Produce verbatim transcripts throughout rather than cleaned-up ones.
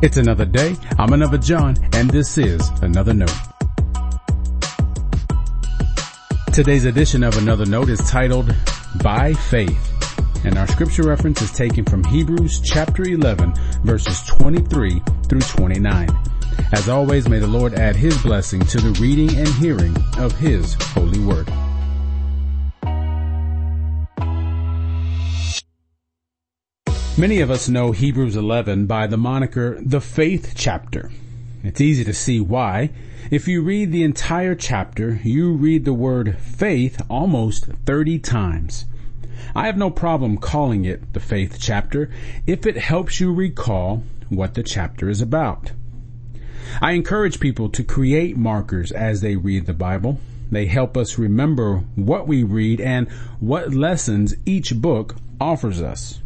It's another day, I'm another John, and this is Another Note. Today's edition of Another Note is titled, By Faith, and our scripture reference is taken from Hebrews chapter eleven, verses twenty-three through twenty-nine. As always, may the Lord add His blessing to the reading and hearing of His holy word. Many of us know Hebrews eleven by the moniker, the Faith Chapter. It's easy to see why. If you read the entire chapter, you read the word faith almost thirty times. I have no problem calling it the Faith Chapter if it helps you recall what the chapter is about. I encourage people to create markers as they read the Bible. They help us remember what we read and what lessons each book offers us.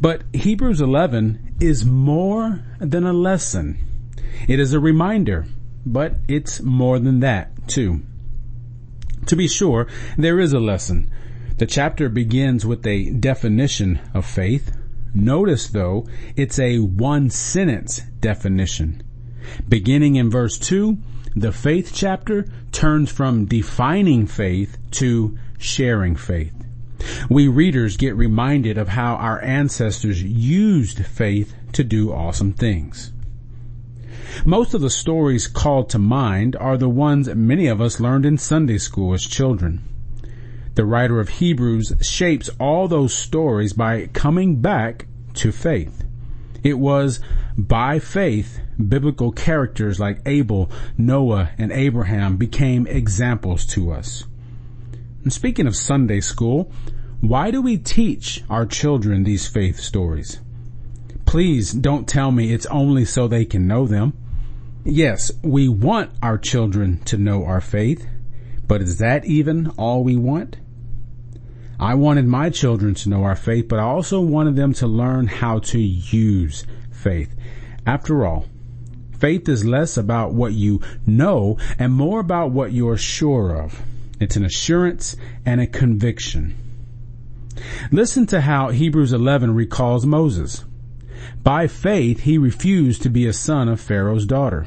But Hebrews eleven is more than a lesson. It is a reminder, but it's more than that, too. To be sure, there is a lesson. The chapter begins with a definition of faith. Notice, though, it's a one-sentence definition. Beginning in verse two, the faith chapter turns from defining faith to sharing faith. We readers get reminded of how our ancestors used faith to do awesome things. Most of the stories called to mind are the ones many of us learned in Sunday school as children. The writer of Hebrews shapes all those stories by coming back to faith. It was by faith biblical characters like Abel, Noah, and Abraham became examples to us. And speaking of Sunday school, why do we teach our children these faith stories? Please don't tell me it's only so they can know them. Yes, we want our children to know our faith, but is that even all we want? I wanted my children to know our faith, but I also wanted them to learn how to use faith. After all, faith is less about what you know and more about what you're sure of. It's an assurance and a conviction. Listen to how Hebrews eleven recalls Moses. By faith, he refused to be a son of Pharaoh's daughter.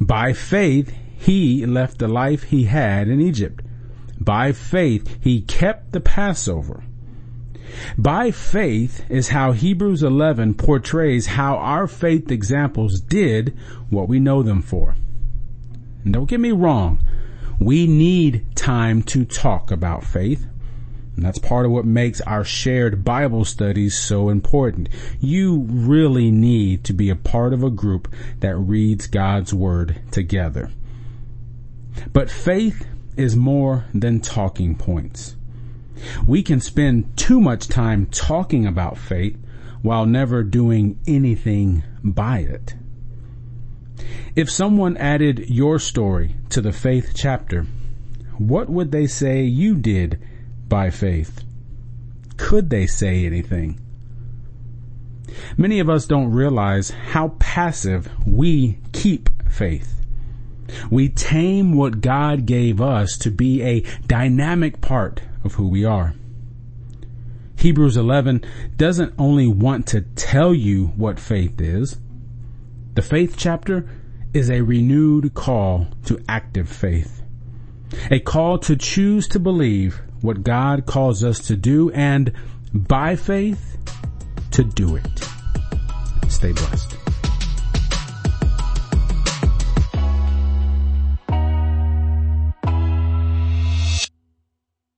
By faith, he left the life he had in Egypt. By faith, he kept the Passover. By faith is how Hebrews eleven portrays how our faith examples did what we know them for. And don't get me wrong. We need time to talk about faith, and that's part of what makes our shared Bible studies so important. You really need to be a part of a group that reads God's Word together. But faith is more than talking points. We can spend too much time talking about faith while never doing anything by it. If someone added your story to the faith chapter, what would they say you did by faith? Could they say anything? Many of us don't realize how passive we keep faith. We tame what God gave us to be a dynamic part of who we are. Hebrews eleven doesn't only want to tell you what faith is. The faith chapter is a renewed call to active faith, a call to choose to believe what God calls us to do and by faith to do it. Stay blessed.